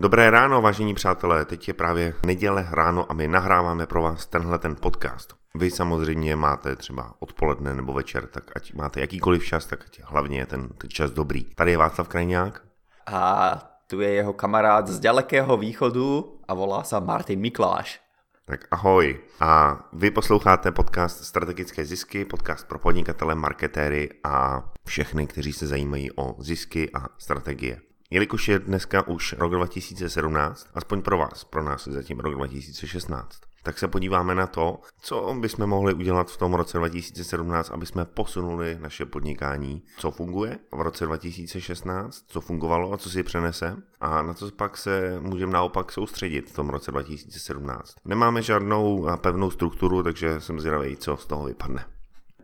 Dobré ráno, vážení přátelé, teď je právě neděle ráno a my nahráváme pro vás tenhleten podcast. Vy samozřejmě máte třeba odpoledne nebo večer, tak ať máte jakýkoliv čas, tak ať hlavně je ten čas dobrý. Tady je Václav Krajňák. A tu je jeho kamarád z dalekého východu a volá se Martin Mikláš. Tak ahoj. A vy posloucháte podcast Strategické zisky, podcast pro podnikatele, marketéry a všechny, kteří se zajímají o zisky a strategie. Jelikož je dneska už rok 2017, aspoň pro vás, pro nás je zatím rok 2016, tak se podíváme na to, co bychom mohli udělat v tom roce 2017, aby jsme posunuli naše podnikání, co funguje v roce 2016, co fungovalo a co si přenese a na co pak se můžeme naopak soustředit v tom roce 2017. Nemáme žádnou pevnou strukturu, takže jsem zvědavý, co z toho vypadne.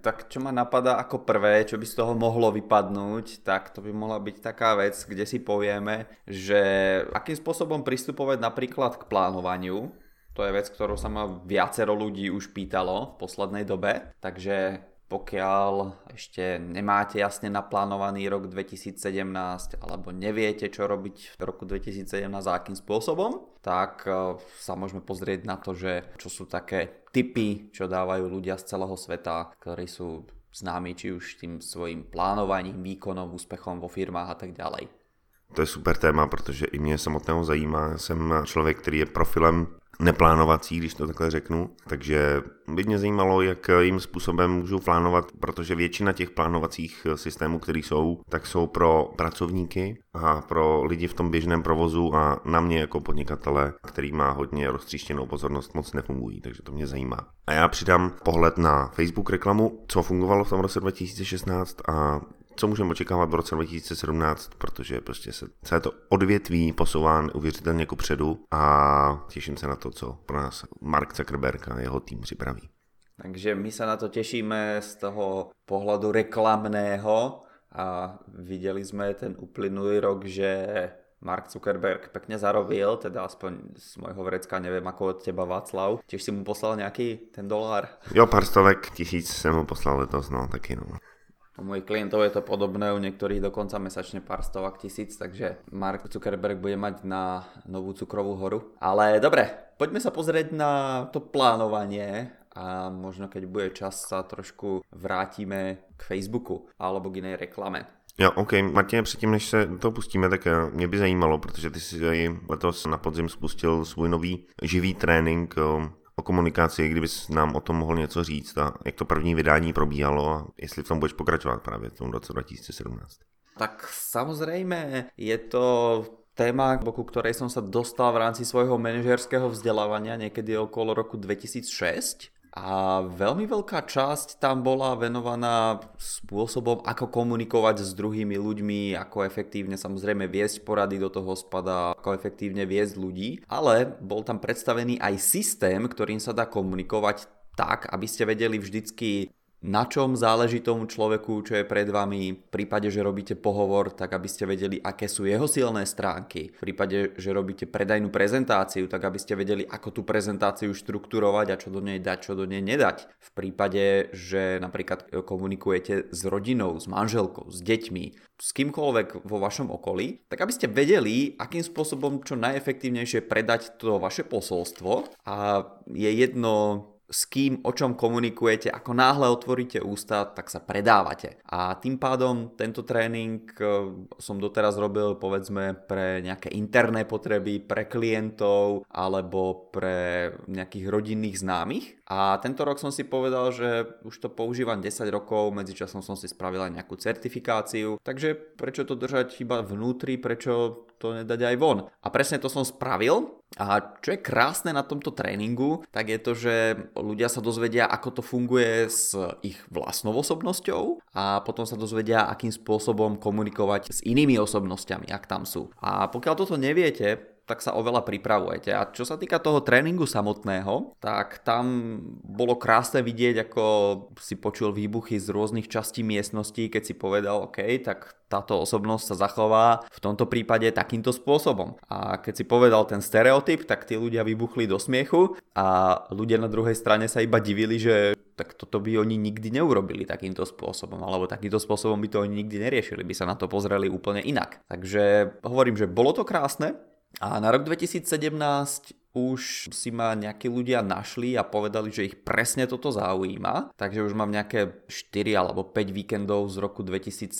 Tak čo ma napadá ako prvé, čo by z toho mohlo vypadnúť, tak to by mohla byť taká vec, kde si povieme, že akým spôsobom pristupovať napríklad k plánovaniu. To je vec, ktorú sa ma viacero ľudí už pýtalo v poslednej dobe. Takže pokiaľ ešte nemáte jasne naplánovaný rok 2017 alebo neviete, čo robiť v roku 2017 a akým spôsobom, tak sa môžeme pozrieť na to, že čo sú také tipy, čo dávajú ľudia z celého sveta, ktorí sú známi či už tým svojim plánovaním, výkonom, úspechom vo firmách a tak ďalej. To je super téma, protože i mě samotného zajímá. Já jsem člověk, který je profilem neplánovací, když to takhle řeknu. Takže by mě zajímalo, jakým způsobem můžu plánovat, protože většina těch plánovacích systémů, které jsou, tak jsou pro pracovníky a pro lidi v tom běžném provozu a na mě jako podnikatele, který má hodně roztříštěnou pozornost, moc nefungují, takže to mě zajímá. A já přidám pohled na Facebook reklamu, co fungovalo v tom roce 2016 a co můžeme očekávat v roce 2017, protože prostě se celé to odvětví posouvá neuvěřitelně kupředu a těším se na to, co pro nás Mark Zuckerberg a jeho tým připraví. Takže my se na to těšíme z toho pohledu reklamného a viděli jsme ten uplynulý rok, že Mark Zuckerberg pekne zarobil, teda aspoň z mojho vrecka, neviem ako od teba Václav. Tiež si mu poslal nejaký ten dolár? Jo, pár stovek tisíc som mu poslal letos, no taky no. U mojich klientov je to podobné, u niektorých dokonca mesačne pár stovak tisíc, takže Mark Zuckerberg bude mať na novú cukrovú horu. Ale dobre, poďme sa pozrieť na to plánovanie a možno keď bude čas sa trošku vrátime k Facebooku alebo k inej reklame. Jo, ok. Martin, předtím, než se do toho pustíme, tak mě by zajímalo, protože ty jsi letos na podzim spustil svůj nový živý trénink o komunikaci, kdybys nám o tom mohl něco říct a jak to první vydání probíhalo a jestli v tom budeš pokračovat právě v tom roce 2017. Tak samozřejmě je to téma, ku ktorej som sa dostal v rámci svojho manažerského vzdelávania niekedy okolo roku 2006. A veľmi veľká časť tam bola venovaná spôsobom, ako komunikovať s druhými ľuďmi, ako efektívne samozrejme viesť porady, do toho spadá, ako efektívne viesť ľudí, ale bol tam predstavený aj systém, ktorým sa dá komunikovať tak, aby ste vedeli vždycky, na čom záleží tomu človeku, čo je pred vami. V prípade, že robíte pohovor, tak aby ste vedeli, aké sú jeho silné stránky. V prípade, že robíte predajnú prezentáciu, tak aby ste vedeli, ako tú prezentáciu štrukturovať a čo do nej dať, čo do nej nedať. V prípade, že napríklad komunikujete s rodinou, s manželkou, s deťmi, s kýmkoľvek vo vašom okolí, tak aby ste vedeli, akým spôsobom čo najefektívnejšie predať to vaše posolstvo. A je jedno, s kým, o čom komunikujete, ako náhle otvoríte ústa, tak sa predávate. A tým pádom tento tréning som doteraz robil povedzme pre nejaké interné potreby, pre klientov alebo pre nejakých rodinných známych. A tento rok som si povedal, že už to používam 10 rokov, medzičasom som si spravil aj nejakú certifikáciu, takže prečo to držať iba vnútri, prečo to nedať aj von. A presne to som spravil a čo je krásne na tomto tréningu, tak je to, že ľudia sa dozvedia, ako to funguje s ich vlastnou osobnosťou a potom sa dozvedia, akým spôsobom komunikovať s inými osobnosťami, ak tam sú. A pokiaľ toto neviete, tak sa oveľa pripravujete. A čo sa týka toho tréningu samotného, tak tam bolo krásne vidieť, ako si počul výbuchy z rôznych častí miestností, keď si povedal, OK, tak táto osobnosť sa zachová v tomto prípade takýmto spôsobom. A keď si povedal ten stereotyp, tak tí ľudia vybuchli do smiechu a ľudia na druhej strane sa iba divili, že tak toto by oni nikdy neurobili takýmto spôsobom, alebo takýmto spôsobom by to oni nikdy neriešili, by sa na to pozreli úplne inak. Takže hovorím, že bolo to krásne. A na rok 2017 už si ma nejakí ľudia našli a povedali, že ich presne toto zaujíma. Takže už mám nejaké 4 alebo 5 víkendov z roku 2017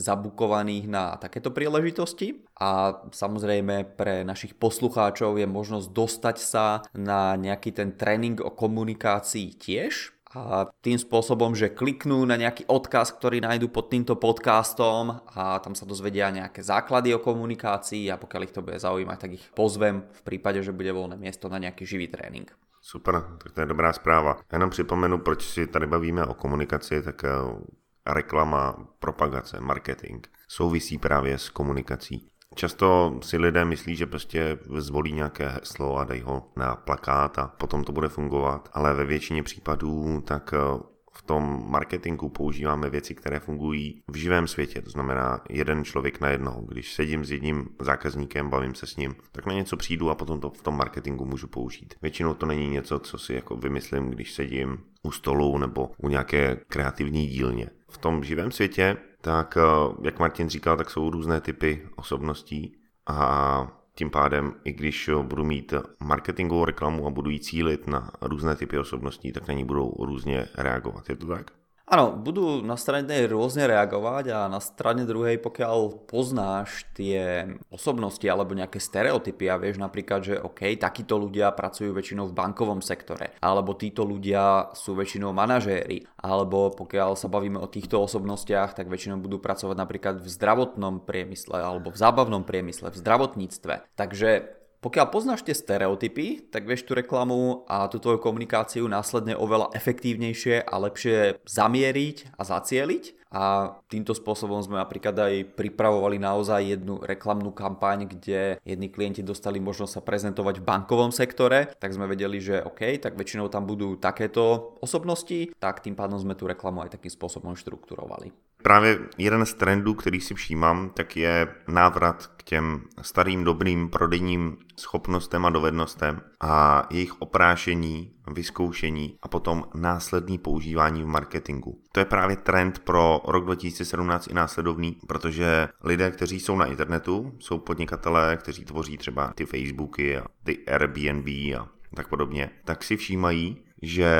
zabukovaných na takéto príležitosti. A samozrejme pre našich poslucháčov je možnosť dostať sa na nejaký ten tréning o komunikácii tiež. A tým spôsobom, že kliknú na nejaký odkaz, ktorý nájdú pod týmto podcastom a tam sa dozvedia nejaké základy o komunikácii a pokiaľ ich to bude zaujímať, tak ich pozvem v prípade, že bude voľné miesto na nejaký živý tréning. Super, tak to je dobrá správa. Já jenom připomenu, proč si tady bavíme o komunikaci, tak reklama, propagace, marketing souvisí právě s komunikací. Často si lidé myslí, že prostě zvolí nějaké heslo a dají ho na plakát a potom to bude fungovat, ale ve většině případů tak v tom marketingu používáme věci, které fungují v živém světě, to znamená jeden člověk na jednoho. Když sedím s jedním zákazníkem, bavím se s ním, tak na něco přijdu a potom to v tom marketingu můžu použít. Většinou to není něco, co si jako vymyslím, když sedím u stolu nebo u nějaké kreativní dílně. V tom živém světě tak jak Martin říkal, tak jsou různé typy osobností a tím pádem, i když budu mít marketingovou reklamu a budu jí cílit na různé typy osobností, tak na ní budou různě reagovat. Je to tak? Áno, budú na strane jednej rôzne reagovať a na strane druhej, pokiaľ poznáš tie osobnosti alebo nejaké stereotypy a vieš napríklad, že OK, takíto ľudia pracujú väčšinou v bankovom sektore, alebo títo ľudia sú väčšinou manažéri, alebo pokiaľ sa bavíme o týchto osobnostiach, tak väčšinou budú pracovať napríklad v zdravotnom priemysle alebo v zábavnom priemysle, v zdravotníctve. Takže pokiaľ poznáš tie stereotypy, tak vieš tú reklamu a tú tvoju komunikáciu následne oveľa efektívnejšie a lepšie zamieriť a zacieliť. A týmto spôsobom sme napríklad aj pripravovali naozaj jednu reklamnú kampaň, kde jedni klienti dostali možnosť sa prezentovať v bankovom sektore, tak sme vedeli, že OK, tak väčšinou tam budú takéto osobnosti, tak tým pádom sme tú reklamu aj takým spôsobom štrukturovali. Právě jeden z trendů, který si všímám, tak je návrat k těm starým dobrým prodejním schopnostem a dovednostem a jejich oprášení, vyzkoušení a potom následný používání v marketingu. To je právě trend pro rok 2017 i následovný, protože lidé, kteří jsou na internetu, jsou podnikatelé, kteří tvoří třeba ty Facebooky a ty Airbnb a tak podobně, tak si všímají, že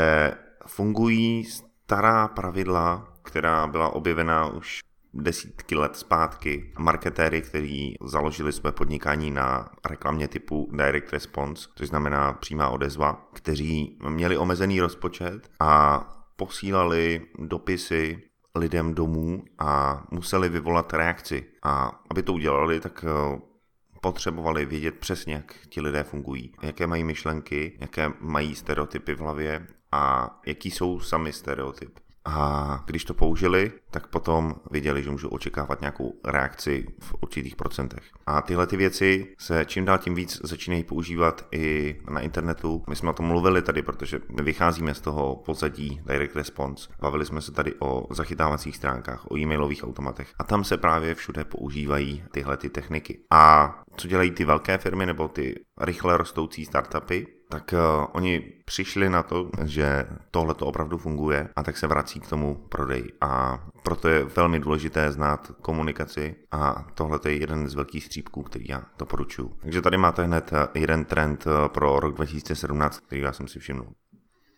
fungují stará pravidla, která byla objevena už desítky let zpátky. Marketéry, kteří založili své podnikání na reklamě typu Direct Response, což znamená přímá odezva, kteří měli omezený rozpočet a posílali dopisy lidem domů a museli vyvolat reakci. A aby to udělali, tak potřebovali vědět přesně, jak ti lidé fungují, jaké mají myšlenky, jaké mají stereotypy v hlavě a jaký jsou sami stereotypy. A když to použili, tak potom viděli, že můžou očekávat nějakou reakci v určitých procentech. A tyhle ty věci se čím dál tím víc začínají používat i na internetu. My jsme o tom mluvili tady, protože vycházíme z toho pozadí Direct Response. Bavili jsme se tady o zachytávacích stránkách, o e-mailových automatech. A tam se právě všude používají tyhle ty techniky. A co dělají ty velké firmy nebo ty rychle rostoucí startupy? Tak oni přišli na to, že tohle to opravdu funguje a tak se vrací k tomu prodeji. A proto je velmi důležité znát komunikaci a tohle je jeden z velkých střípků, který já doporučuji. Takže tady máte hned jeden trend pro rok 2017, který já jsem si všiml.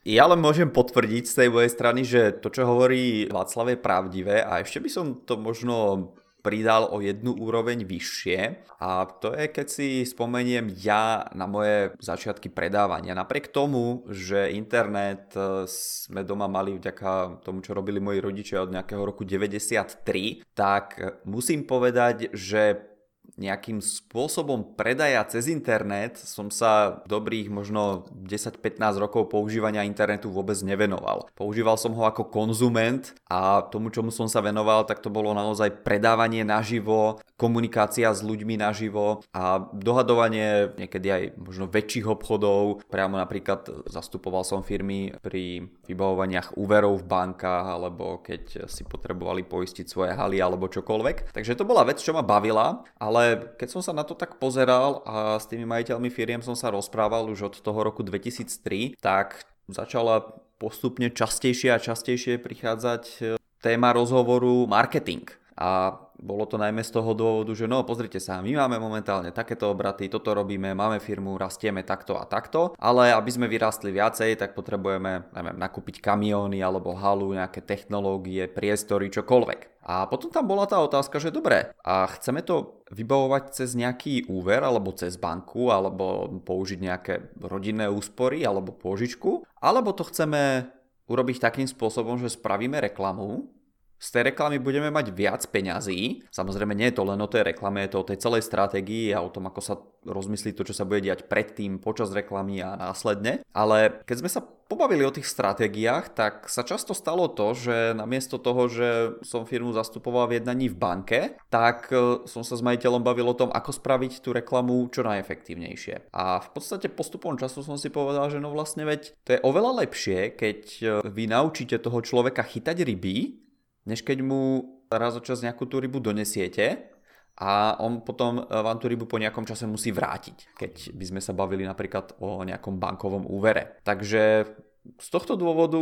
Ja len môžem potvrdiť z tej mojej strany, že to, čo hovorí Václav, je pravdivé a ešte by som to možno pridal o jednu úroveň vyššie a to je, keď si spomeniem ja na moje začiatky predávania. Napriek tomu, že internet sme doma mali vďaka tomu, čo robili moji rodičia od nejakého roku 93, tak musím povedať, že nejakým spôsobom predaja cez internet som sa dobrých možno 10-15 rokov používania internetu vôbec nevenoval. Používal som ho ako konzument a tomu, čomu som sa venoval, tak to bolo naozaj predávanie naživo, komunikácia s ľuďmi naživo a dohadovanie niekedy aj možno väčších obchodov. Priamo napríklad zastupoval som firmy pri vybavovaniach úverov v bankách alebo keď si potrebovali poistiť svoje haly alebo čokoľvek. Takže to bola vec, čo ma bavila, ale keď som sa na to tak pozeral a s tými majiteľmi firiem som sa rozprával už od toho roku 2003, tak začala postupne častejšie a častejšie prichádzať téma rozhovoru marketing. a bolo to najmä z toho dôvodu, že no pozrite sa, my máme momentálne takéto obraty, toto robíme, máme firmu, rastieme takto a takto, ale aby sme vyrástli viacej, tak potrebujeme, neviem, nakúpiť kamióny alebo halu, nejaké technológie, priestory, čokoľvek. A potom tam bola tá otázka, že dobre, a chceme to vybavovať cez nejaký úver alebo cez banku, alebo použiť nejaké rodinné úspory alebo pôžičku, alebo to chceme urobiť takým spôsobom, že spravíme reklamu. Z tej reklamy budeme mať viac peňazí. Samozrejme nie je to len o tej reklame, je to o tej celej stratégii a o tom, ako sa rozmyslí to, čo sa bude diať predtým, počas reklamy a následne. Ale keď sme sa pobavili o tých stratégiách, tak sa často stalo to, že namiesto toho, že som firmu zastupoval v jednaní v banke, tak som sa s majiteľom bavil o tom, ako spraviť tú reklamu čo najefektívnejšie. A v podstate postupom času som si povedal, že no vlastne veď to je oveľa lepšie, keď vy naučíte toho človeka chytať ryby, než keď mu raz za čas nejakú tú rybu donesiete a on potom vám tú rybu po nejakom čase musí vrátiť, keď by sme sa bavili napríklad o nejakom bankovom úvere. Takže z tohto dôvodu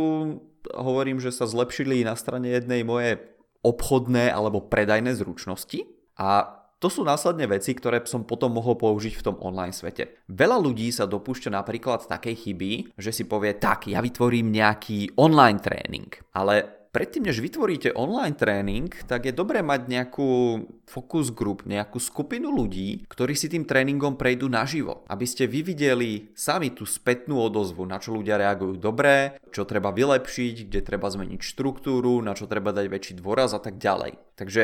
hovorím, že sa zlepšili na strane jednej moje obchodné alebo predajné zručnosti a to sú následne veci, ktoré som potom mohol použiť v tom online svete. Veľa ľudí sa dopúšťa napríklad takej chyby, že si povie, tak ja vytvorím nejaký online tréning, ale predtým, než vytvoríte online tréning, tak je dobré mať nejakú focus group, nejakú skupinu ľudí, ktorí si tým tréningom prejdú naživo. Aby ste vy videli sami tú spätnú odozvu, na čo ľudia reagujú dobre, čo treba vylepšiť, kde treba zmeniť štruktúru, na čo treba dať väčší dôraz a tak ďalej. Takže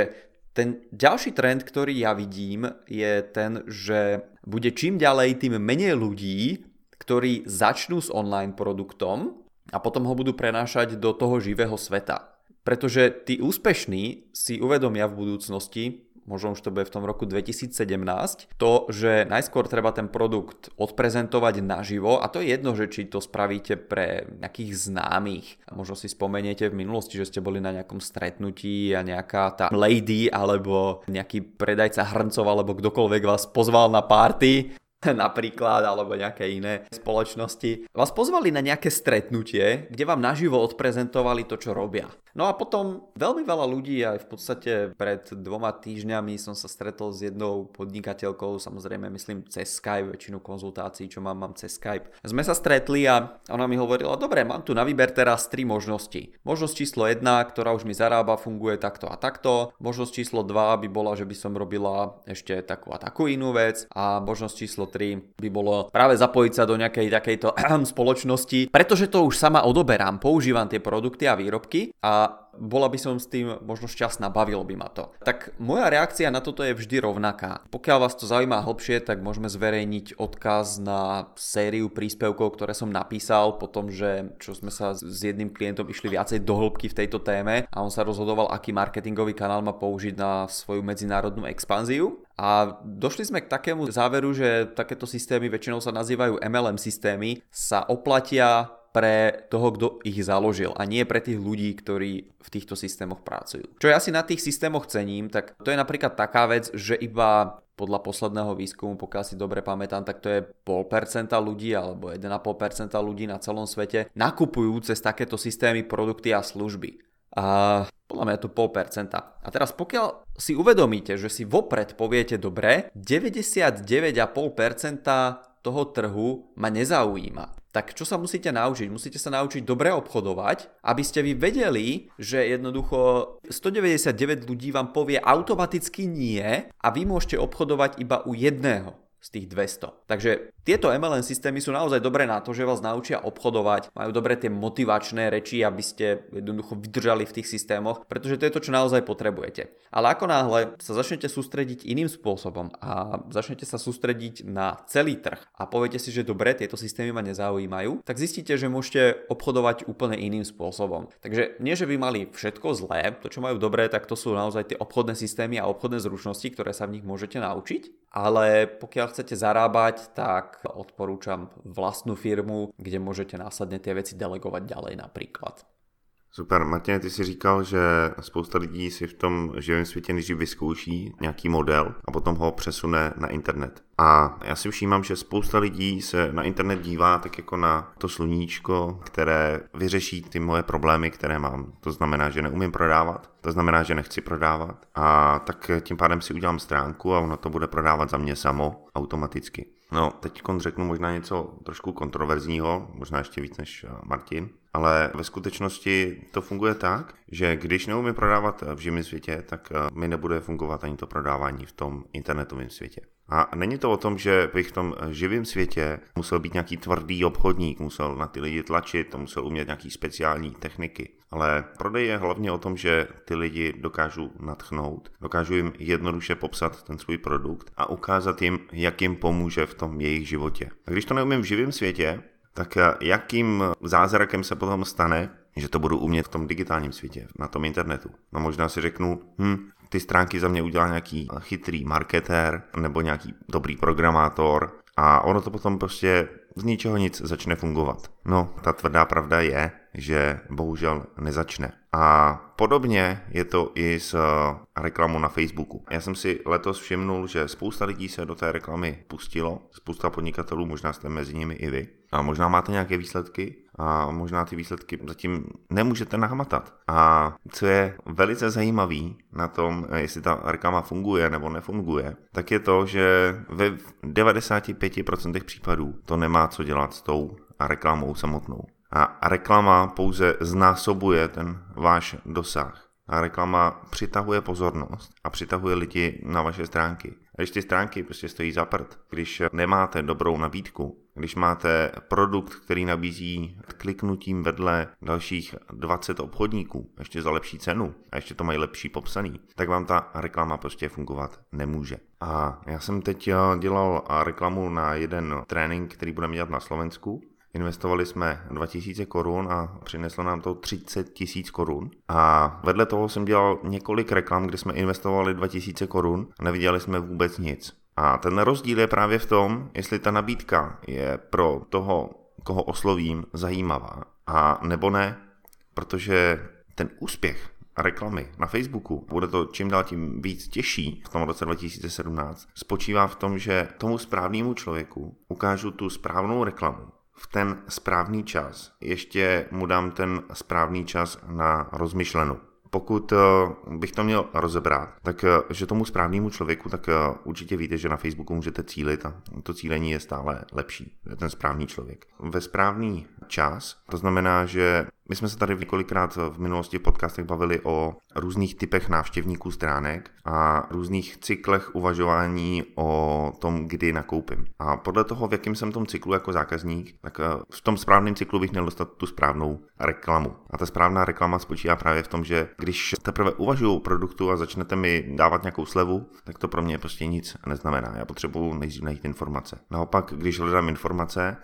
ten ďalší trend, ktorý ja vidím, je ten, že bude čím ďalej tým menej ľudí, ktorí začnú s online produktom, a potom ho budú prenášať do toho živého sveta. Pretože tí úspešní si uvedomia v budúcnosti, možno už to bude v tom roku 2017, to, že najskôr treba ten produkt odprezentovať naživo a to je jedno, že či to spravíte pre nejakých známych. Možno si spomeniete v minulosti, že ste boli na nejakom stretnutí a nejaká tá lady alebo nejaký predajca hrncov alebo kdokoľvek vás pozval na party, napríklad, alebo nejaké iné spoločnosti, vás pozvali na nejaké stretnutie, kde vám naživo odprezentovali to, čo robia. No a potom veľmi veľa ľudí, aj v podstate pred 2 týždňami som sa stretol s jednou podnikateľkou, samozrejme myslím cez Skype, väčšinu konzultácií, čo mám cez Skype. Sme sa stretli a ona mi hovorila, dobre, mám tu na výber teraz 3 možnosti. Možnosť číslo 1, ktorá už mi zarába, funguje takto a takto. Možnosť číslo 2 by bola, že by som robila ešte takú a takú inú vec a možnosť číslo 3 by bolo práve zapojiť sa do nejakej takejto spoločnosti, pretože to už sama odoberám, používam tie produkty a výrobky a bola by som s tým možno šťastná, bavilo by ma to. Tak moja reakcia na toto je vždy rovnaká. Pokiaľ vás to zaujíma hlbšie, tak môžeme zverejniť odkaz na sériu príspevkov, ktoré som napísal po tom, že čo sme sa s jedným klientom išli viacej do hĺbky v tejto téme a on sa rozhodoval, aký marketingový kanál má použiť na svoju medzinárodnú expanziu. A došli sme k takému záveru, že takéto systémy, väčšinou sa nazývajú MLM systémy, sa oplatia pre toho, kto ich založil a nie pre tých ľudí, ktorí v týchto systémoch pracujú. Čo ja si na tých systémoch cením, tak to je napríklad taká vec, že iba podľa posledného výskumu, pokiaľ si dobre pamätám, tak to je 0,5% ľudí alebo 1,5% ľudí na celom svete nakupujú cez takéto systémy produkty a služby. A podľa mňa je to 0,5%. A teraz pokiaľ si uvedomíte, že si vopred poviete dobre, 99,5% toho trhu ma nezaujíma. Tak čo sa musíte naučiť? Musíte sa naučiť dobre obchodovať, aby ste vy vedeli, že jednoducho 199 ľudí vám povie automaticky nie a vy môžete obchodovať iba u jedného z tých 200. Takže tieto MLM systémy sú naozaj dobré na to, že vás naučia obchodovať, majú dobre tie motivačné reči, aby ste jednoducho vydržali v tých systémoch, pretože to je to, čo naozaj potrebujete. Ale ako náhle sa začnete sústrediť iným spôsobom a začnete sa sústrediť na celý trh a poviete si, že dobre, tieto systémy ma nezaujímajú, tak zistíte, že môžete obchodovať úplne iným spôsobom. Takže nie, že by mali všetko zlé, to, čo majú dobré, tak to sú naozaj tie obchodné systémy a obchodné zručnosti, ktoré sa v nich môžete naučiť, ale pokiaľ chcete zarábať, tak odporúčam vlastnú firmu, kde môžete následne tie veci delegovať ďalej napríklad. Super. Martin, ty jsi říkal, že spousta lidí si v tom živém světě nejdřív vyzkouší nějaký model a potom ho přesune na internet. A já si všímám, že spousta lidí se na internet dívá tak jako na to sluníčko, které vyřeší ty moje problémy, které mám. To znamená, že neumím prodávat, to znamená, že nechci prodávat. A tak tím pádem si udělám stránku a ono to bude prodávat za mě samo automaticky. No, teď řeknu možná něco trošku kontroverzního, možná ještě víc než Martin, ale ve skutečnosti to funguje tak, že když neumím prodávat v živém světě, tak mi nebude fungovat ani to prodávání v tom internetovém světě. A není to o tom, že bych v tom živém světě musel být nějaký tvrdý obchodník, musel na ty lidi tlačit, musel umět nějaký speciální techniky. Ale prodej je hlavně o tom, že ty lidi dokážu nadchnout, dokážu jim jednoduše popsat ten svůj produkt a ukázat jim, jak jim pomůže v tom jejich životě. A když to neumím v živém světě, tak jakým zázrakem se potom stane, že to budu umět v tom digitálním světě, na tom internetu? No možná si řeknu, ty stránky za mě udělal nějaký chytrý marketér nebo nějaký dobrý programátor a ono to potom prostě z ničeho nic začne fungovat. No, ta tvrdá pravda je, že bohužel nezačne. A podobně je to i s reklamou na Facebooku. Já jsem si letos všimnul, že spousta lidí se do té reklamy pustilo, spousta podnikatelů, možná jste mezi nimi i vy. A možná máte nějaké výsledky a možná ty výsledky zatím nemůžete nahmatat. A co je velice zajímavý na tom, jestli ta reklama funguje nebo nefunguje, tak je to, že ve 95% případů to nemá co dělat s tou reklamou samotnou. A reklama pouze znásobuje ten váš dosah. A reklama přitahuje pozornost a přitahuje lidi na vaše stránky. A když ty stránky prostě stojí za prd, když nemáte dobrou nabídku, když máte produkt, který nabízí kliknutím vedle dalších 20 obchodníků, ještě za lepší cenu a ještě to mají lepší popsaný, tak vám ta reklama prostě fungovat nemůže. A já jsem teď dělal reklamu na jeden trénink, který budeme dělat na Slovensku. Investovali jsme 2000 korun a přineslo nám to 30 000 korun. A vedle toho jsem dělal několik reklam, kde jsme investovali 2000 korun a neviděli jsme vůbec nic. A ten rozdíl je právě v tom, jestli ta nabídka je pro toho, koho oslovím, zajímavá a nebo ne, protože ten úspěch reklamy na Facebooku, bude to čím dál tím víc těžší v tom roce 2017, spočívá v tom, že tomu správnému člověku ukážu tu správnou reklamu v ten správný čas. Ještě mu dám ten správný čas na rozmyšlenou. Pokud bych to měl rozebrat, tak že tomu správnému člověku, tak určitě víte, že na Facebooku můžete cílit a to cílení je stále lepší, ten správný člověk. Ve správný čas, to znamená, že my jsme se tady několikrát v minulosti v podcastech bavili o různých typech návštěvníků stránek a různých cyklech uvažování o tom, kdy nakoupím. A podle toho, v jakém jsem tom cyklu jako zákazník, tak v tom správném cyklu bych měl dostat tu správnou reklamu. A ta správná reklama spočívá právě v tom, že když teprve uvažuju o produktu a začnete mi dávat nějakou slevu, tak to pro mě prostě nic neznamená. Já potřebuju nejdřív najít informace. Naopak, když hledám informace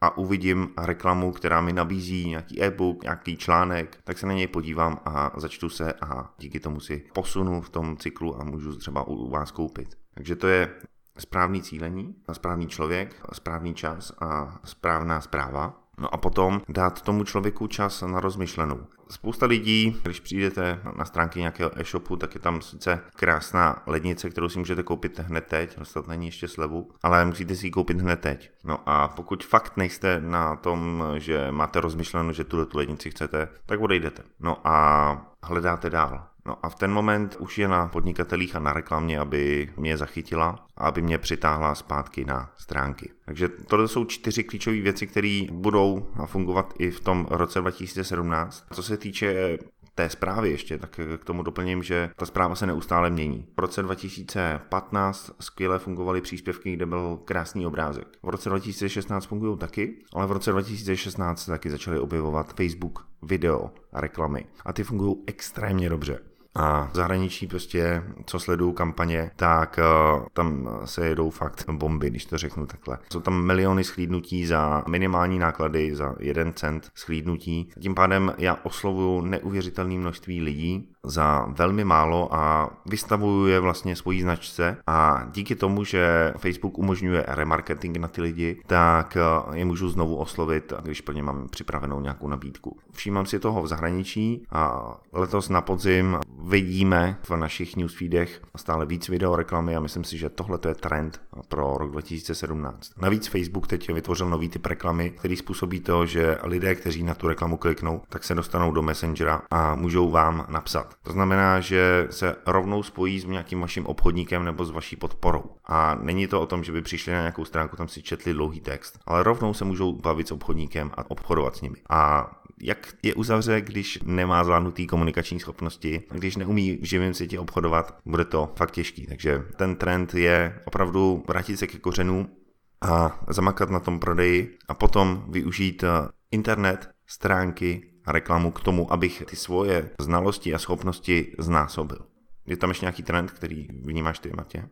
a uvidím reklamu, která mi nabízí nějaký e-book, nějaký článek, tak se na něj podívám a začtu se a díky tomu si posunu v tom cyklu a můžu třeba u vás koupit. Takže to je správný cílení, správný člověk, správný čas a správná zpráva. No a potom dát tomu člověku čas na rozmyšlenou. Spousta lidí, když přijdete na stránky nějakého e-shopu, tak je tam sice krásná lednice, kterou si můžete koupit hned teď, dostat na ní ještě slevu, ale musíte si ji koupit hned teď. No a pokud fakt nejste na tom, že máte rozmyšleno, že tu lednici chcete, tak odejdete. No a hledáte dál. No a v ten moment už je na podnikatelích a na reklamě, aby mě zachytila a aby mě přitáhla zpátky na stránky. Takže tohle jsou 4 klíčové věci, které budou fungovat i v tom roce 2017. Co se týče té zprávy ještě, tak k tomu doplním, že ta zpráva se neustále mění. V roce 2015 skvěle fungovaly příspěvky, kde byl krásný obrázek. V roce 2016 fungují taky, ale v roce 2016 taky začaly objevovat Facebook video a reklamy. A ty fungují extrémně dobře. A v zahraničí prostě, co sledují kampaně, tak tam se jedou fakt bomby, když to řeknu takhle. Jsou tam miliony shlídnutí za minimální náklady, za 1 cent shlídnutí. Tím pádem já oslovuju neuvěřitelné množství lidí za velmi málo a vystavuju je vlastně svojí značce a díky tomu, že Facebook umožňuje remarketing na ty lidi, tak je můžu znovu oslovit, když pro ně mám připravenou nějakou nabídku. Všímám si toho v zahraničí a letos na podzim vidíme v našich newsfeedech stále víc videoreklamy a myslím si, že tohle je trend pro rok 2017. Navíc Facebook teď vytvořil nový typ reklamy, který způsobí to, že lidé, kteří na tu reklamu kliknou, tak se dostanou do Messengera a můžou vám napsat. To znamená, že se rovnou spojí s nějakým vaším obchodníkem nebo s vaší podporou. A není to o tom, že by přišli na nějakou stránku, tam si četli dlouhý text, ale rovnou se můžou bavit s obchodníkem a obchodovat s nimi. A jak je uzavře, když nemá zvládnutý komunikační schopnosti, když neumí v živém světě obchodovat, bude to fakt těžký. Takže ten trend je opravdu vrátit se ke kořenům a zamakat na tom prodeji a potom využít internet, stránky a reklamu k tomu, abych ty svoje znalosti a schopnosti znásobil. Je tam ještě nějaký trend, který vnímáš ty, Matě?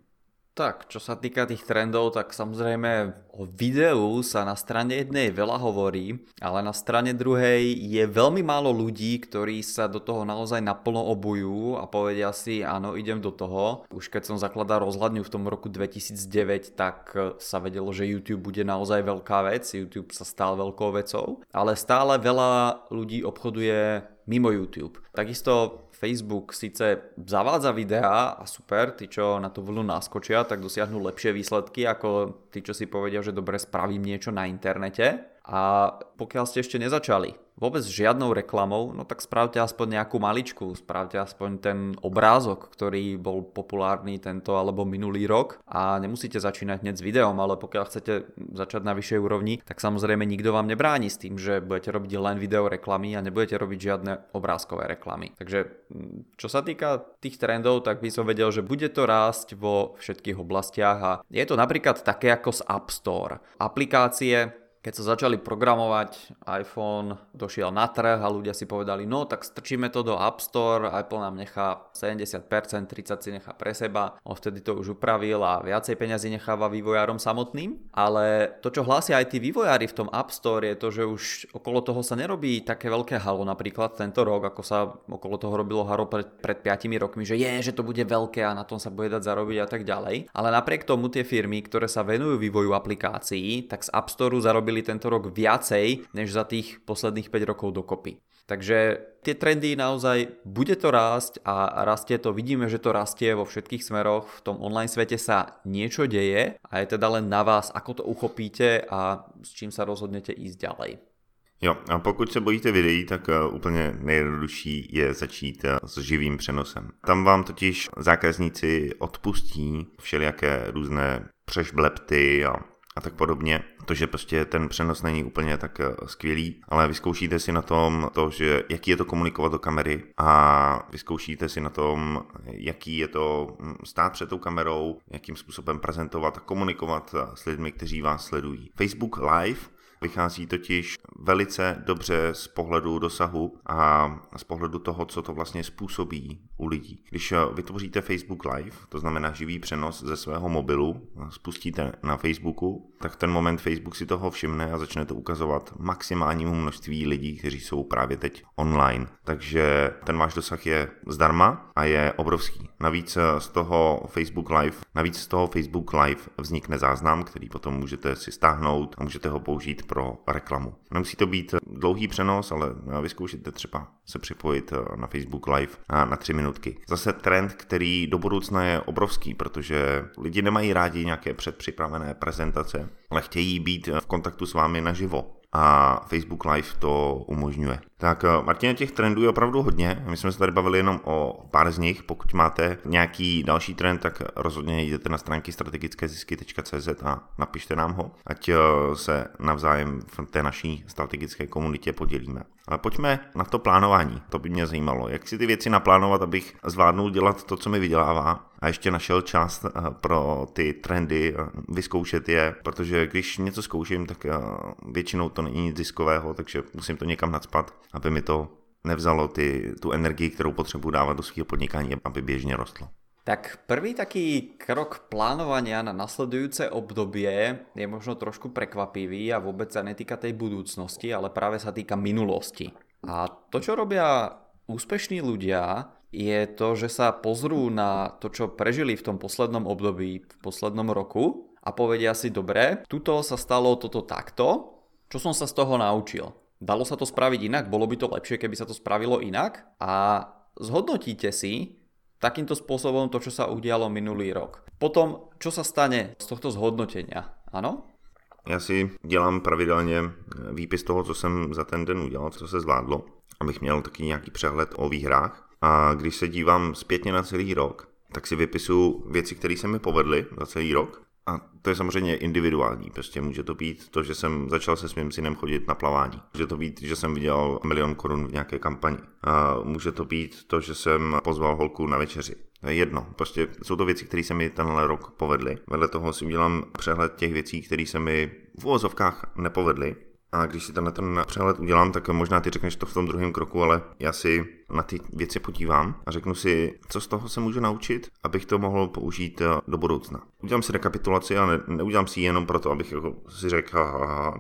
Tak, čo sa týka tých trendov, tak samozrejme o videu sa na strane jednej veľa hovorí, ale na strane druhej je veľmi málo ľudí, ktorí sa do toho naozaj naplno obujú a povedia si, áno, idem do toho. Už keď som zakladal rozhľadňu v tom roku 2009, tak sa vedelo, že YouTube bude naozaj veľká vec, YouTube sa stal veľkou vecou, ale stále veľa ľudí obchoduje mimo YouTube. Takisto Facebook síce zavádza videá a super, tí čo na tú vlnu naskočia, tak dosiahnu lepšie výsledky ako tí, čo si povedia, že dobre spravím niečo na internete. A pokiaľ ste ešte nezačali vôbec žiadnou reklamou, no tak spravte aspoň nejakú maličku, spravte aspoň ten obrázok, ktorý bol populárny tento alebo minulý rok a nemusíte začínať hneď s videom, ale pokiaľ chcete začať na vyššej úrovni, tak samozrejme nikto vám nebráni s tým, že budete robiť len video reklamy a nebudete robiť žiadne obrázkové reklamy. Takže čo sa týka tých trendov, tak by som vedel, že bude to rásť vo všetkých oblastiach a je to napríklad také ako z App Store. Aplikácie, keď sa začali programovať, iPhone došiel na trh a ľudia si povedali, no tak strčíme to do App Store, Apple nám nechá 70%, 30% si nechá pre seba, on vtedy to už upravil a viacej peňazí necháva vývojárom samotným, ale to, čo hlásia aj tí vývojári v tom App Store je to, že už okolo toho sa nerobí také veľké halo, napríklad tento rok, ako sa okolo toho robilo halo pred 5 rokmi, že že to bude veľké a na tom sa bude dať zarobiť a tak ďalej, ale napriek tomu tie firmy, ktoré sa venujú vývoju aplikácií, tak z App Storeu zarobili tento rok viacej, než za tých posledných 5 rokov dokopy. Takže tie trendy naozaj bude to rásť a rastie to, vidíme, že to rastie vo všetkých smeroch, v tom online svete sa niečo deje a je teda len na vás, ako to uchopíte a s čím sa rozhodnete ísť ďalej. Jo, a pokud se bojíte videí, tak úplně nejjednodušší je začít s živým přenosem. Tam vám totiž zákazníci odpustí všelijaké různé přešblepty a tak podobně. To, že prostě ten přenos není úplně tak skvělý, ale vyzkoušíte si na tom to, že jaký je to komunikovat do kamery a vyzkoušíte si na tom, jaký je to stát před tou kamerou, jakým způsobem prezentovat a komunikovat s lidmi, kteří vás sledují. Facebook Live vychází totiž velice dobře z pohledu dosahu a z pohledu toho, co to vlastně způsobí u lidí. Když vytvoříte Facebook Live, to znamená živý přenos ze svého mobilu, spustíte na Facebooku, tak v ten moment Facebook si toho všimne a začne to ukazovat maximálnímu množství lidí, kteří jsou právě teď online. Takže ten váš dosah je zdarma a je obrovský. Navíc z toho Facebook Live vznikne záznam, který potom můžete si stáhnout a můžete ho použít pro reklamu. Nemusí to být dlouhý přenos, ale vyzkoušíte třeba se připojit na Facebook Live a na 3 minutky. Zase trend, který do budoucna je obrovský, protože lidi nemají rádi nějaké předpřipravené prezentace, ale chtějí být v kontaktu s vámi naživo. A Facebook Live to umožňuje. Tak Martine, těch trendů je opravdu hodně. My jsme se tady bavili jenom o pár z nich. Pokud máte nějaký další trend, tak rozhodně jděte na stránky strategickézisky.cz a napište nám ho, ať se navzájem v té naší strategické komunitě podělíme. Ale pojďme na to plánování. To by mě zajímalo. Jak si ty věci naplánovat, abych zvládnul dělat to, co mi vydělává a ještě našel čas pro ty trendy, vyzkoušet je, protože když něco zkouším, tak většinou to není nic ziskového, takže musím to někam nacpat, aby mi to nevzalo tu energii, kterou potřebuji dávat do svého podnikání, aby běžně rostlo. Tak prvý taký krok plánovania na nasledujúce obdobie je možno trošku prekvapivý a vôbec sa netýka tej budúcnosti, ale práve sa týka minulosti. A to, čo robia úspešní ľudia, je to, že sa pozrú na to, čo prežili v tom poslednom období, v poslednom roku a povedia si, dobre, tuto sa stalo toto takto, čo som sa z toho naučil. Dalo sa to spraviť inak, bolo by to lepšie, keby sa to spravilo inak a zhodnotíte si takýmto spôsobom to, čo sa udialo minulý rok. Potom, čo sa stane z tohto zhodnotenia, áno? Já si dělám pravidelně výpis toho, co jsem za ten den udělal, co se zvládlo, abych měl taky nějaký přehled o výhrách. A když se dívám zpětně na celý rok, tak si vypisuju věci, které se mi povedly za celý rok. A to je samozřejmě individuální, prostě může to být to, že jsem začal se svým synem chodit na plavání. Může to být, že jsem vydělal 1 000 000 korun v nějaké kampani. A může to být to, že jsem pozval holku na večeři. Jedno, prostě jsou to věci, které se mi tenhle rok povedly. Vedle toho si udělám přehled těch věcí, které se mi v uvozovkách nepovedly. A když si ten přehled udělám, tak možná ty řekneš to v tom druhém kroku, ale já si na ty věci podívám a řeknu si, co z toho se můžu naučit, abych to mohl použít do budoucna. Udělám si rekapitulaci a neudělám si jenom proto, abych si řekl,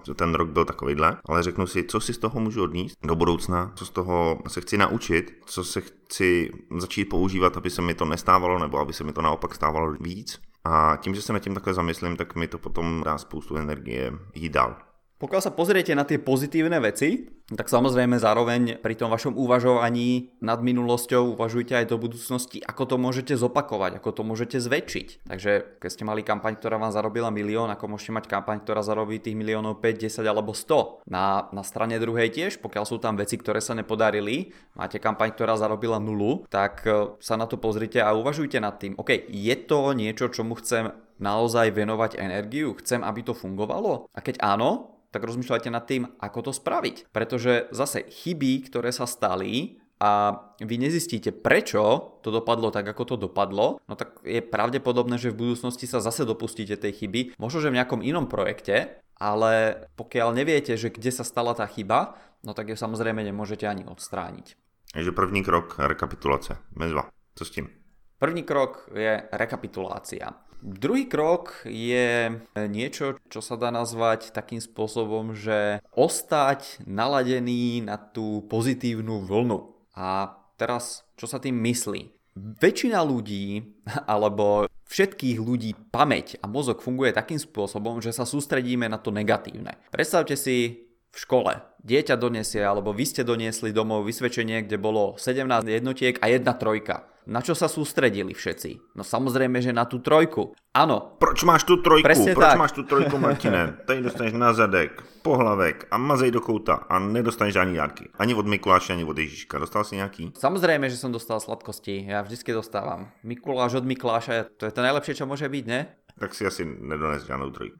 že ten rok byl takovejhle, ale řeknu si, co si z toho můžu odníst do budoucna, co z toho se chci naučit, co se chci začít používat, aby se mi to nestávalo nebo aby se mi to naopak stávalo víc. A tím, že se nad tím takhle zamyslím, tak mi to potom dá spoustu energie jít dál. Pokiaľ sa pozriete na tie pozitívne veci, tak samozrejme zároveň pri tom vašom uvažovaní nad minulosťou uvažujte aj do budúcnosti, ako to môžete zopakovať, ako to môžete zväčšiť. Takže keď ste mali kampaň, ktorá vám zarobila 1 000 000, ako môžete mať kampaň, ktorá zarobí tých 1 000 000, 5, 10 alebo 100. Na strane druhej tiež, pokiaľ sú tam veci, ktoré sa nepodarili, máte kampaň, ktorá zarobila 0, tak sa na to pozrite a uvažujte nad tým, OK, je to niečo, čomu chcem naozaj venovať energiu? Chcem, aby to fungovalo? A keď áno, tak rozmýšľajte nad tým, ako to spraviť. Pretože zase chyby, ktoré sa stali a vy nezistíte, prečo to dopadlo tak, ako to dopadlo, no tak je pravdepodobné, že v budúcnosti sa zase dopustíte tej chyby, možno, že v nejakom inom projekte, ale pokiaľ neviete, že kde sa stala tá chyba, no tak ju samozrejme nemôžete ani odstrániť. Takže první krok, rekapitulace. Mezva, co s tím? První krok je rekapitulácia. Druhý krok je niečo, čo sa dá nazvať takým spôsobom, že ostať naladený na tú pozitívnu vlnu. A teraz, čo sa tým myslí? Väčšina ľudí, alebo všetkých ľudí pamäť a mozog funguje takým spôsobom, že sa sústredíme na to negatívne. Predstavte si v škole. Dieťa donesie, alebo vy ste doniesli domov vysvedčenie, kde bolo 17 jednotiek a 1 trojka. Na čo sa sústredili všetci? No samozrejme, že na tú trojku. Áno. Proč máš tú trojku? Presne tak. Proč máš tú trojku, Martine? Tady dostaneš na zadek, pohlavek a mazej do kouta a nedostaneš ani jarky. Ani od Mikuláša, ani od Ježíška. Dostal si nejaký? Samozrejme, že som dostal sladkosti. Ja vždycky dostávam. Mikuláš od Mikláša, to je to najlepšie, čo môže byť, ne? Tak si asi nedones žiadnu trojku.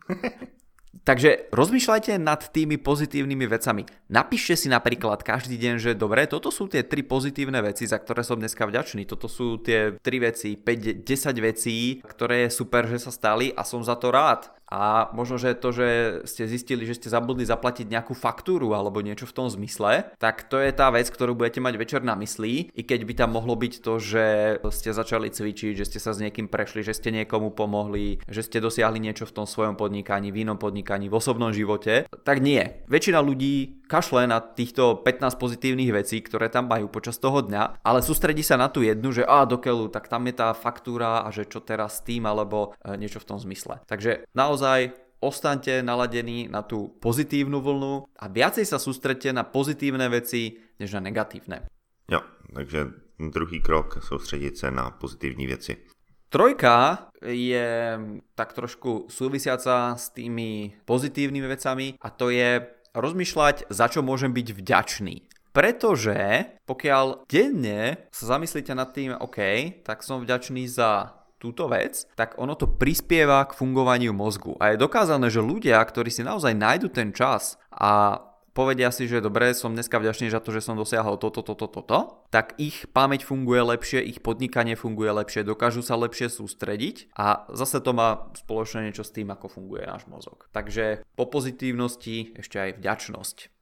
Takže rozmýšľajte nad tými pozitívnymi vecami. Napíšte si napríklad každý deň, že dobre, toto sú tie 3 pozitívne veci, za ktoré som dneska vďačný. Toto sú tie 3 veci, 5, 10 vecí, ktoré je super, že sa stali a som za to rád. A možno, že to, že ste zistili, že ste zabudli zaplatiť nejakú faktúru alebo niečo v tom zmysle, tak to je tá vec, ktorú budete mať večer na mysli, i keď by tam mohlo byť to, že ste začali cvičiť, že ste sa s niekým prešli, že ste niekomu pomohli, že ste dosiahli niečo v tom svojom podnikaní, v inom podnikaní, v osobnom živote. Tak nie. Väčšina ľudí kašle na týchto 15 pozitívnych vecí, ktoré tam majú počas toho dňa, ale sústredí sa na tú jednu, že dokeľu, tak tam je tá faktúra a že čo teraz s tým alebo niečo v tom zmysle. Takže naozaj ostaňte naladení na tú pozitívnu vlnu a viacej sa sústredte na pozitívne veci, než na negatívne. Jo, takže druhý krok, soustředit se na pozitivní věci. Trojka je tak trošku súvisiaca s tými pozitívnymi vecami a to je rozmýšľať, za čo môžem byť vďačný. Pretože pokiaľ denne sa zamyslíte nad tým, OK, tak som vďačný za túto vec, tak ono to prispieva k fungovaniu mozgu. A je dokázané, že ľudia, ktorí si naozaj nájdu ten čas a povedia si, že dobre, som dneska vďačný za to, že som dosiahol toto, tak ich pamäť funguje lepšie, ich podnikanie funguje lepšie, dokážu sa lepšie sústrediť a zase to má spoločne niečo s tým, ako funguje náš mozog. Takže po pozitívnosti ešte aj vďačnosť.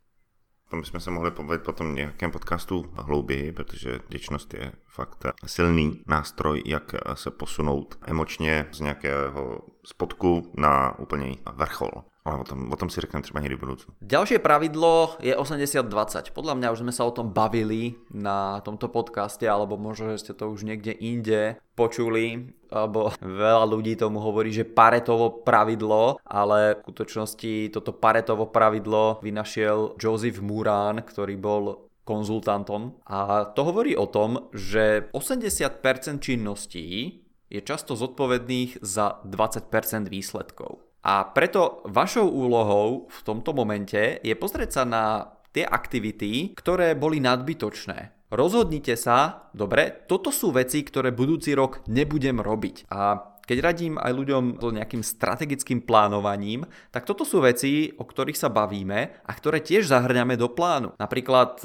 To bychom se mohli povědět potom v nějakém podcastu hlouběji, protože vděčnost je fakt silný nástroj, jak se posunout emočně z nějakého spodku na úplne vrchol. Ale o tom si řekneme třeba někdy v budoucnu. Ďalšie pravidlo je 80-20. Podľa mňa už sme sa o tom bavili na tomto podcaste, alebo možno, že ste to už niekde inde počuli, alebo veľa ľudí tomu hovorí, že Paretovo pravidlo, ale v skutočnosti toto Paretovo pravidlo vynašiel Joseph Muran, ktorý bol konzultantom. A to hovorí o tom, že 80% činností je často zodpovedných za 20% výsledkov. A preto vašou úlohou v tomto momente je pozrieť sa na tie aktivity, ktoré boli nadbytočné. Rozhodnite sa, dobre, toto sú veci, ktoré budúci rok nebudem robiť. A keď radím aj ľuďom s nejakým strategickým plánovaním, tak toto sú veci, o ktorých sa bavíme a ktoré tiež zahrňame do plánu. Napríklad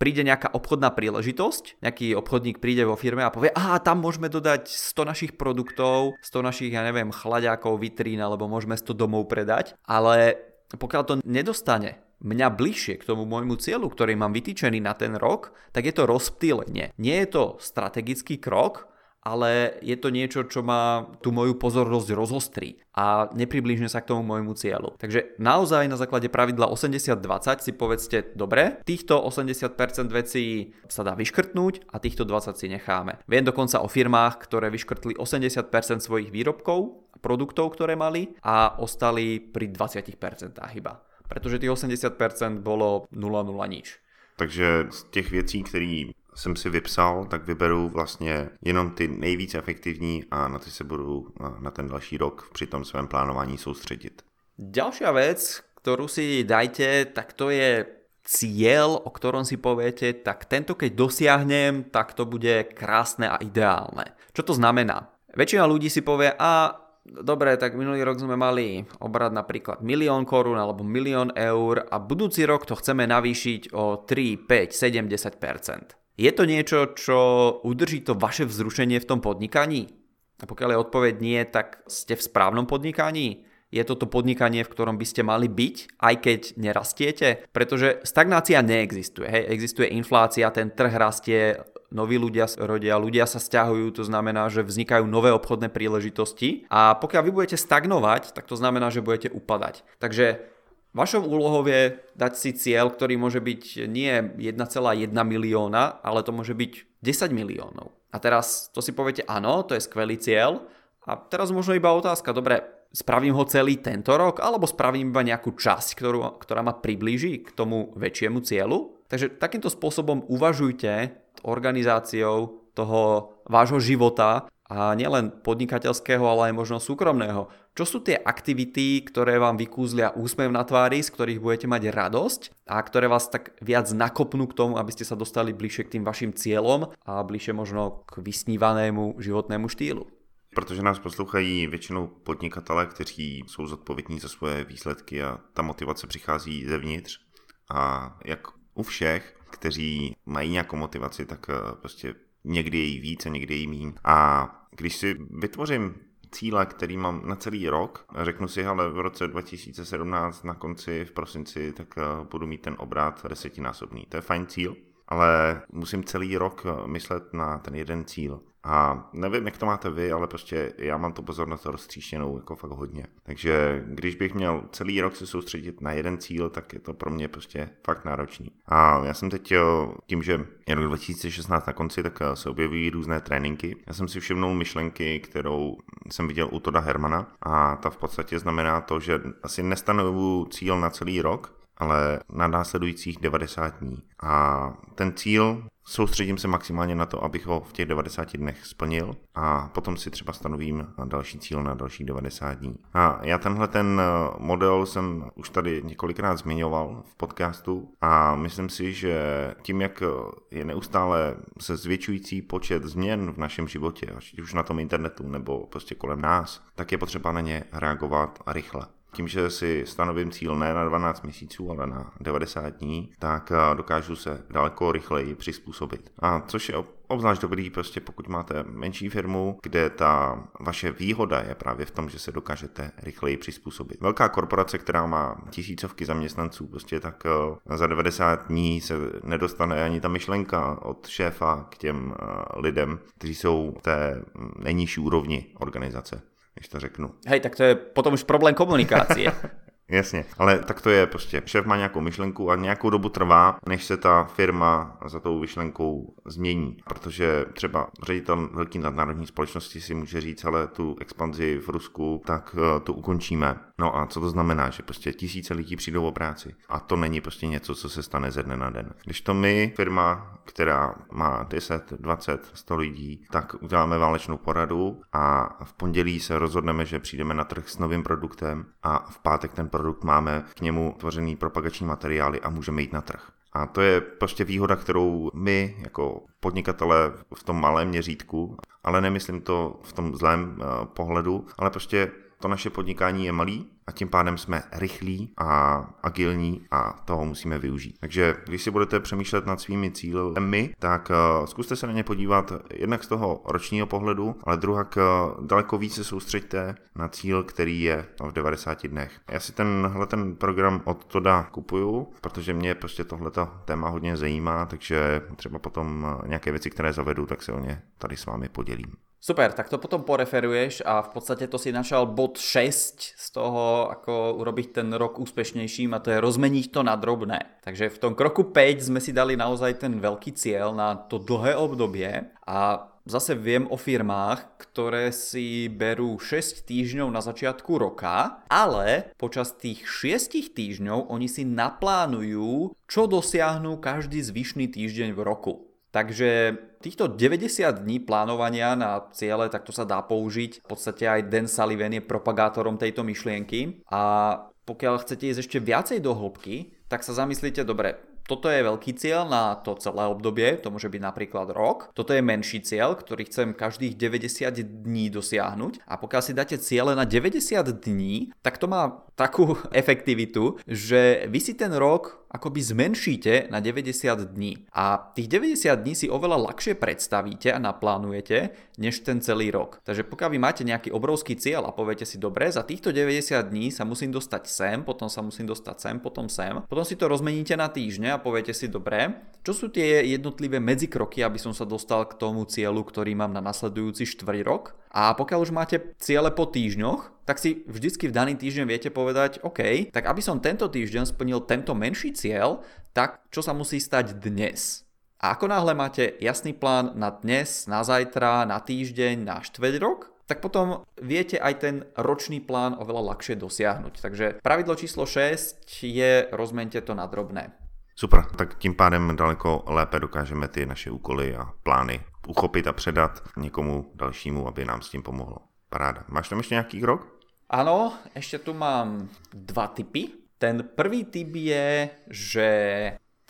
príde nejaká obchodná príležitosť, nejaký obchodník príde vo firme a povie, tam môžeme dodať 100 našich produktov, 100 našich, chlaďákov, vitrín, alebo môžeme 100 domov predať, ale pokiaľ to nedostane mňa bližšie k tomu môjmu cieľu, ktorý mám vytýčený na ten rok, tak je to rozptýlenie. Nie je to strategický krok, ale je to niečo, čo ma tú moju pozornosť rozostrí a nepriblížne sa k tomu môjmu cieľu. Takže naozaj na základe pravidla 80-20 si povedzte, dobre, týchto 80% vecí sa dá vyškrtnúť a týchto 20 si necháme. Viem dokonca o firmách, ktoré vyškrtli 80% svojich výrobkov, produktov, ktoré mali a ostali pri 20% iba. Pretože tých 80% bolo 0,0 nič. Takže z těch věcí, které jsem si vypsal, tak vyberu vlastně jenom ty nejvíc efektivní a na ty se budu na ten další rok při tom svém plánování soustředit. Ďalšia vec, ktorú si dajte, tak to je cieľ, o ktorom si poviete, tak tento keď dosiahnem, tak to bude krásne a ideálne. Čo to znamená? Väčšina ľudí si povie, dobre, tak minulý rok sme mali obrat napríklad 1 000 000 korún alebo 1 000 000 eur a budúci rok to chceme navýšiť o 3, 5, 70%. Je to niečo, čo udrží to vaše vzrušenie v tom podnikaní? A pokiaľ je odpoveď nie, tak ste v správnom podnikaní? Je toto podnikanie, v ktorom by ste mali byť, aj keď nerastiete? Pretože stagnácia neexistuje. Hej? Existuje inflácia, ten trh rastie, noví ľudia rodia, ľudia sa sťahujú, to znamená, že vznikajú nové obchodné príležitosti a pokiaľ vy budete stagnovať, tak to znamená, že budete upadať. Takže vašou úlohou je dať si cieľ, ktorý môže byť nie 1,1 milióna, ale to môže byť 10 miliónov. A teraz to si poviete, áno, to je skvelý cieľ a teraz možno iba otázka, dobre, spravím ho celý tento rok alebo spravím iba nejakú časť, ktorá ma priblíži k tomu väčšiemu cieľu? Takže takýmto spôsobom uvažujte organizáciou toho vášho života a nielen podnikateľského, ale aj možno súkromného. Čo sú tie aktivity, ktoré vám vykúzlia úsmev na tvári, z ktorých budete mať radosť a ktoré vás tak viac nakopnú k tomu, aby ste sa dostali bližšie k tým vašim cieľom a bližšie možno k vysnívanému životnému štýlu? Protože nás poslouchají většinou podnikatelé, kteří jsou zodpovědní za svoje výsledky a ta motivace přichází zevnitř a jak u všech, kteří mají nějakou motivaci, tak prostě někdy je jí víc a někdy je jí míň. A když si vytvořím cíle, který mám na celý rok, řeknu si, ale v roce 2017 na konci, v prosinci, tak budu mít ten obrat 10násobný. To je fajn cíl, ale musím celý rok myslet na ten jeden cíl. A nevím, jak to máte vy, ale prostě já mám tu pozornost roztříštěnou jako fakt hodně. Takže když bych měl celý rok se soustředit na jeden cíl, tak je to pro mě prostě fakt náročný. A já jsem teď tím, že je rok 2016 na konci, tak se objevují různé tréninky. Já jsem si všimnul myšlenky, kterou jsem viděl u Toda Hermana a ta v podstatě znamená to, že asi nestanovuju cíl na celý rok, ale na následujících 90 dní. A ten cíl soustředím se maximálně na to, abych ho v těch 90 dnech splnil a potom si třeba stanovím další cíl na další 90 dní. A já tenhle ten model jsem už tady několikrát zmiňoval v podcastu a myslím si, že tím, jak je neustále se zvětšující počet změn v našem životě, až už na tom internetu nebo prostě kolem nás, tak je potřeba na ně reagovat rychle. Tím, že si stanovím cíl ne na 12 měsíců, ale na 90 dní, tak dokážu se daleko rychleji přizpůsobit. A což je obzvlášť dobrý, prostě pokud máte menší firmu, kde ta vaše výhoda je právě v tom, že se dokážete rychleji přizpůsobit. Velká korporace, která má tisícovky zaměstnanců, prostě tak za 90 dní se nedostane ani ta myšlenka od šéfa k těm lidem, kteří jsou v té nejnižší úrovni organizace. když to řeknu. Hej, tak to je potom už problém komunikace. Jasně, ale tak to je prostě, šéf má nějakou myšlenku a nějakou dobu trvá, než se ta firma za tou myšlenkou změní, protože třeba ředitel velké nadnárodní společnosti si může říct, ale tu expanzi v Rusku, tak tu ukončíme. No a co to znamená, že prostě tisíce lidí přijdou o práci a to není prostě něco, co se stane ze dne na den. Když to my, firma, která má 10, 20, 100 lidí, tak uděláme válečnou poradu a v pondělí se rozhodneme, že přijdeme na trh s novým produktem a v pátek ten produkt máme, k němu tvořený propagační materiály a můžeme jít na trh. A to je prostě výhoda, kterou my jako podnikatelé v tom malém měřítku, ale nemyslím to v tom zlém pohledu, ale prostě to naše podnikání je malý a tím pádem jsme rychlí a agilní a toho musíme využít. Takže když si budete přemýšlet nad svými cíli, tak zkuste se na ně podívat jednak z toho ročního pohledu, ale druhak daleko více se soustřeďte na cíl, který je v 90 dnech. Já si tenhle program od Toda kupuju, protože mě prostě tohleto téma hodně zajímá, takže třeba potom nějaké věci, které zavedu, tak se o ně tady s vámi podělím. Super, tak to potom poreferuješ a v podstate to si našal bod 6 z toho, ako urobiť ten rok úspešnejším, a to je rozmeniť to na drobné. Takže v tom kroku 5 sme si dali naozaj ten veľký cieľ na to dlhé obdobie a zase viem o firmách, ktoré si berú 6 týždňov na začiatku roka, ale počas tých 6 týždňov oni si naplánujú, čo dosiahnu každý zvyšný týždeň v roku. Takže týchto 90 dní plánovania na ciele, tak to sa dá použiť. V podstate aj Dan Sullivan je propagátorom tejto myšlienky. A pokiaľ chcete ísť ešte viacej do hĺbky, tak sa zamyslíte, dobre, toto je veľký cieľ na to celé obdobie, to môže byť napríklad rok. Toto je menší cieľ, ktorý chcem každých 90 dní dosiahnuť. A pokiaľ si dáte ciele na 90 dní, tak to má takú efektivitu, že vy si ten rok akoby zmenšíte na 90 dní. A tých 90 dní si oveľa ľahšie predstavíte a naplánujete, než ten celý rok. Takže pokiaľ vy máte nejaký obrovský cieľ a poviete si, dobre, za týchto 90 dní sa musím dostať sem, potom sa musím dostať sem, potom si to rozmeníte na týždne a poviete si, dobre, čo sú tie jednotlivé medzikroky, aby som sa dostal k tomu cieľu, ktorý mám na nasledujúci štvrť rok. A pokiaľ už máte ciele po týždňoch, tak si vždycky v daný týždeň viete povedať, OK, tak aby som tento týždeň splnil tento menší cieľ, tak čo sa musí stať dnes? A ako náhle máte jasný plán na dnes, na zajtra, na týždeň, na štvrť rok, tak potom viete aj ten ročný plán oveľa ľahšie dosiahnuť. Takže pravidlo číslo 6 je rozmeňte to na drobné. Super, tak tím pádem daleko lépe dokážeme ty naše úkoly a plány uchopit a předat někomu dalšímu, aby nám s tím pomohlo. Paráda. Máš tam ještě nějaký krok? Ano, ještě tu mám 2 tipy. Ten prvý tip je, že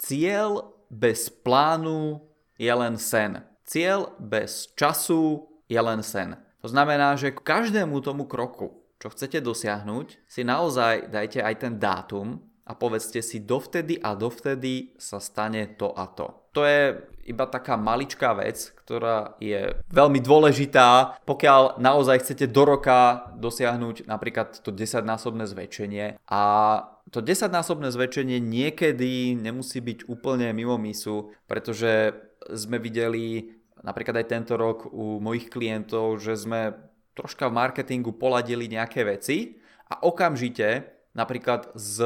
cieľ bez plánu je len sen. Cieľ bez času je len sen. To znamená, že každému tomu kroku, čo chcete dosiahnuť, si naozaj dajte aj ten dátum, a povedzte si, dovtedy a dovtedy sa stane to a to. To je iba taká maličká vec, ktorá je veľmi dôležitá, pokiaľ naozaj chcete do roka dosiahnuť napríklad to 10-násobné zväčšenie. A to 10-násobné zväčšenie niekedy nemusí byť úplne mimo mísu, pretože sme videli napríklad aj tento rok u mojich klientov, že sme troška v marketingu poladili nejaké veci a okamžite napríklad z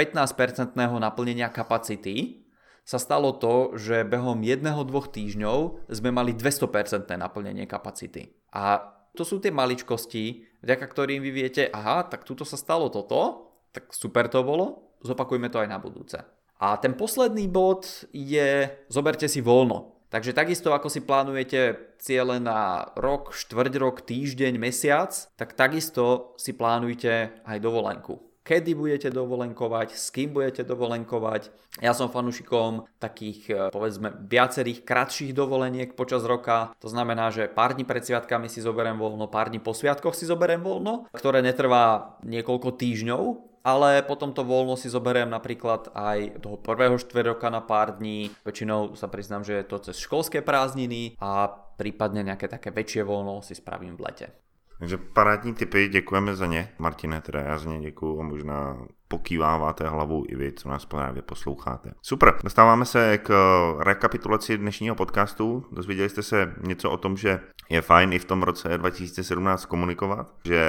15% naplnenia kapacity sa stalo to, že behom 1-2 týždňov sme mali 200% naplnenie kapacity. A to sú tie maličkosti, vďaka ktorým vy viete, aha, tak tuto sa stalo toto, tak super to bolo, zopakujme to aj na budúce. A ten posledný bod je zoberte si voľno. Takže takisto, ako si plánujete ciele na rok, štvrť rok, týždeň, mesiac, tak takisto si plánujte aj dovolenku. Kedy budete dovolenkovať, s kým budete dovolenkovať. Ja som fanúšikom takých, povedzme, viacerých kratších dovoleniek počas roka. To znamená, že pár dní pred sviatkami si zoberiem voľno, pár dní po sviatkoch si zoberiem voľno, ktoré netrvá niekoľko týždňov, ale potom to voľno si zoberiem napríklad aj toho prvého štvrťroka na pár dní. Väčšinou sa priznám, že je to cez školské prázdniny a prípadne nejaké také väčšie voľno si spravím v lete. Takže parádní tipy, děkujeme za ně. Martine, teda já za ně děkuju a možná pokýváváte hlavou i vy, co nás právě posloucháte. Super, dostáváme se k rekapitulaci dnešního podcastu. Dozvěděli jste se něco o tom, že je fajn i v tom roce 2017 komunikovat, že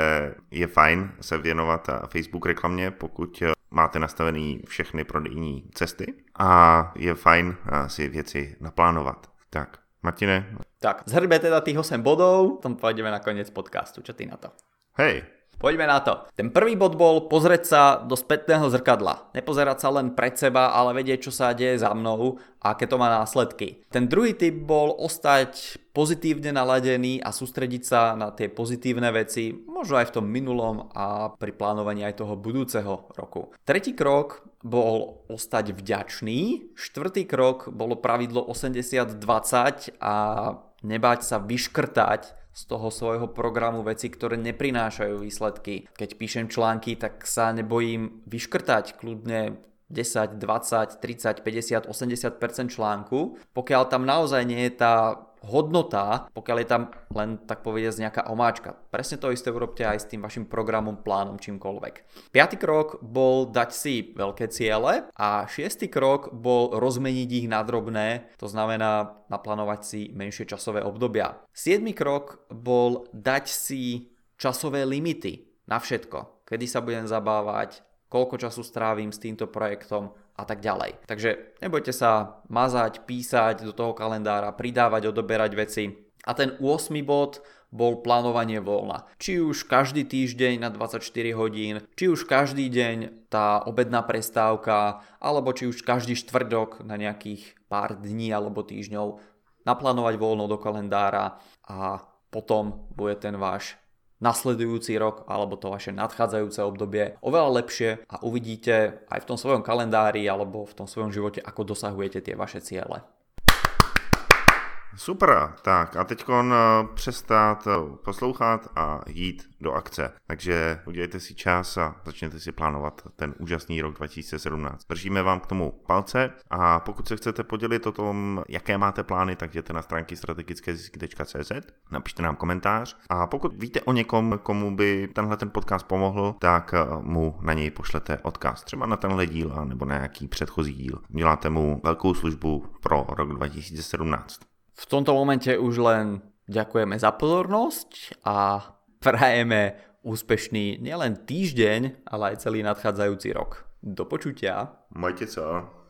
je fajn se věnovat Facebook reklamě, pokud máte nastavený všechny prodejní cesty, a je fajn si věci naplánovat. Tak, Martine. Tak, zhrňme teda tých 8 bodov, potom pôjdeme na koniec podcastu. Čo ty na to? Hej. Poďme na to. Ten prvý bod bol pozrieť sa do spätného zrkadla. Nepozerať sa len pred seba, ale vedieť, čo sa deje za mnou a aké to má následky. Ten druhý tip bol ostať pozitívne naladený a sústrediť sa na tie pozitívne veci, možno aj v tom minulom a pri plánovaní aj toho budúceho roku. Tretí krok bol ostať vďačný. Štvrtý krok bolo pravidlo 80-20 a nebáť sa vyškrtať z toho svojho programu veci, ktoré neprinášajú výsledky. Keď píšem články, tak sa nebojím vyškrtať kľudne 10, 20, 30, 50, 80% článku, pokiaľ tam naozaj nie je tá hodnota, pokiaľ je tam len, tak povedať, nejaká omáčka. Presne to isté urobte aj s tým vašim programom, plánom, čímkoľvek. Piatý krok bol dať si veľké ciele a šiestý krok bol rozmeniť ich na drobné, to znamená naplánovať si menšie časové obdobia. Siedmy krok bol dať si časové limity na všetko, kedy sa budem zabávať, koľko času strávim s týmto projektom a tak ďalej. Takže nebojte sa mazať, písať do toho kalendára, pridávať, odoberať veci. A ten 8. bod bol plánovanie voľna. Či už každý týždeň na 24 hodín, či už každý deň tá obedná prestávka, alebo či už každý štvrtok na nejakých pár dní alebo týždňov naplánovať voľno do kalendára a potom bude ten váš nasledujúci rok alebo to vaše nadchádzajúce obdobie oveľa lepšie a uvidíte aj v tom svojom kalendári alebo v tom svojom živote, ako dosahujete tie vaše ciele. Super, tak a teďkon přestat poslouchat a jít do akce. Takže udělejte si čas a začněte si plánovat ten úžasný rok 2017. Držíme vám k tomu palce a pokud se chcete podělit o tom, jaké máte plány, tak jděte na stránky strategickézisky.cz, napište nám komentář a pokud víte o někom, komu by tenhle ten podcast pomohl, tak mu na něj pošlete odkaz, třeba na tenhle díl a nebo na nějaký předchozí díl. Děláte mu velkou službu pro rok 2017. V tomto momente už len ďakujeme za pozornosť a prajeme úspešný nielen týždeň, ale aj celý nadchádzajúci rok. Do počutia. Majte sa.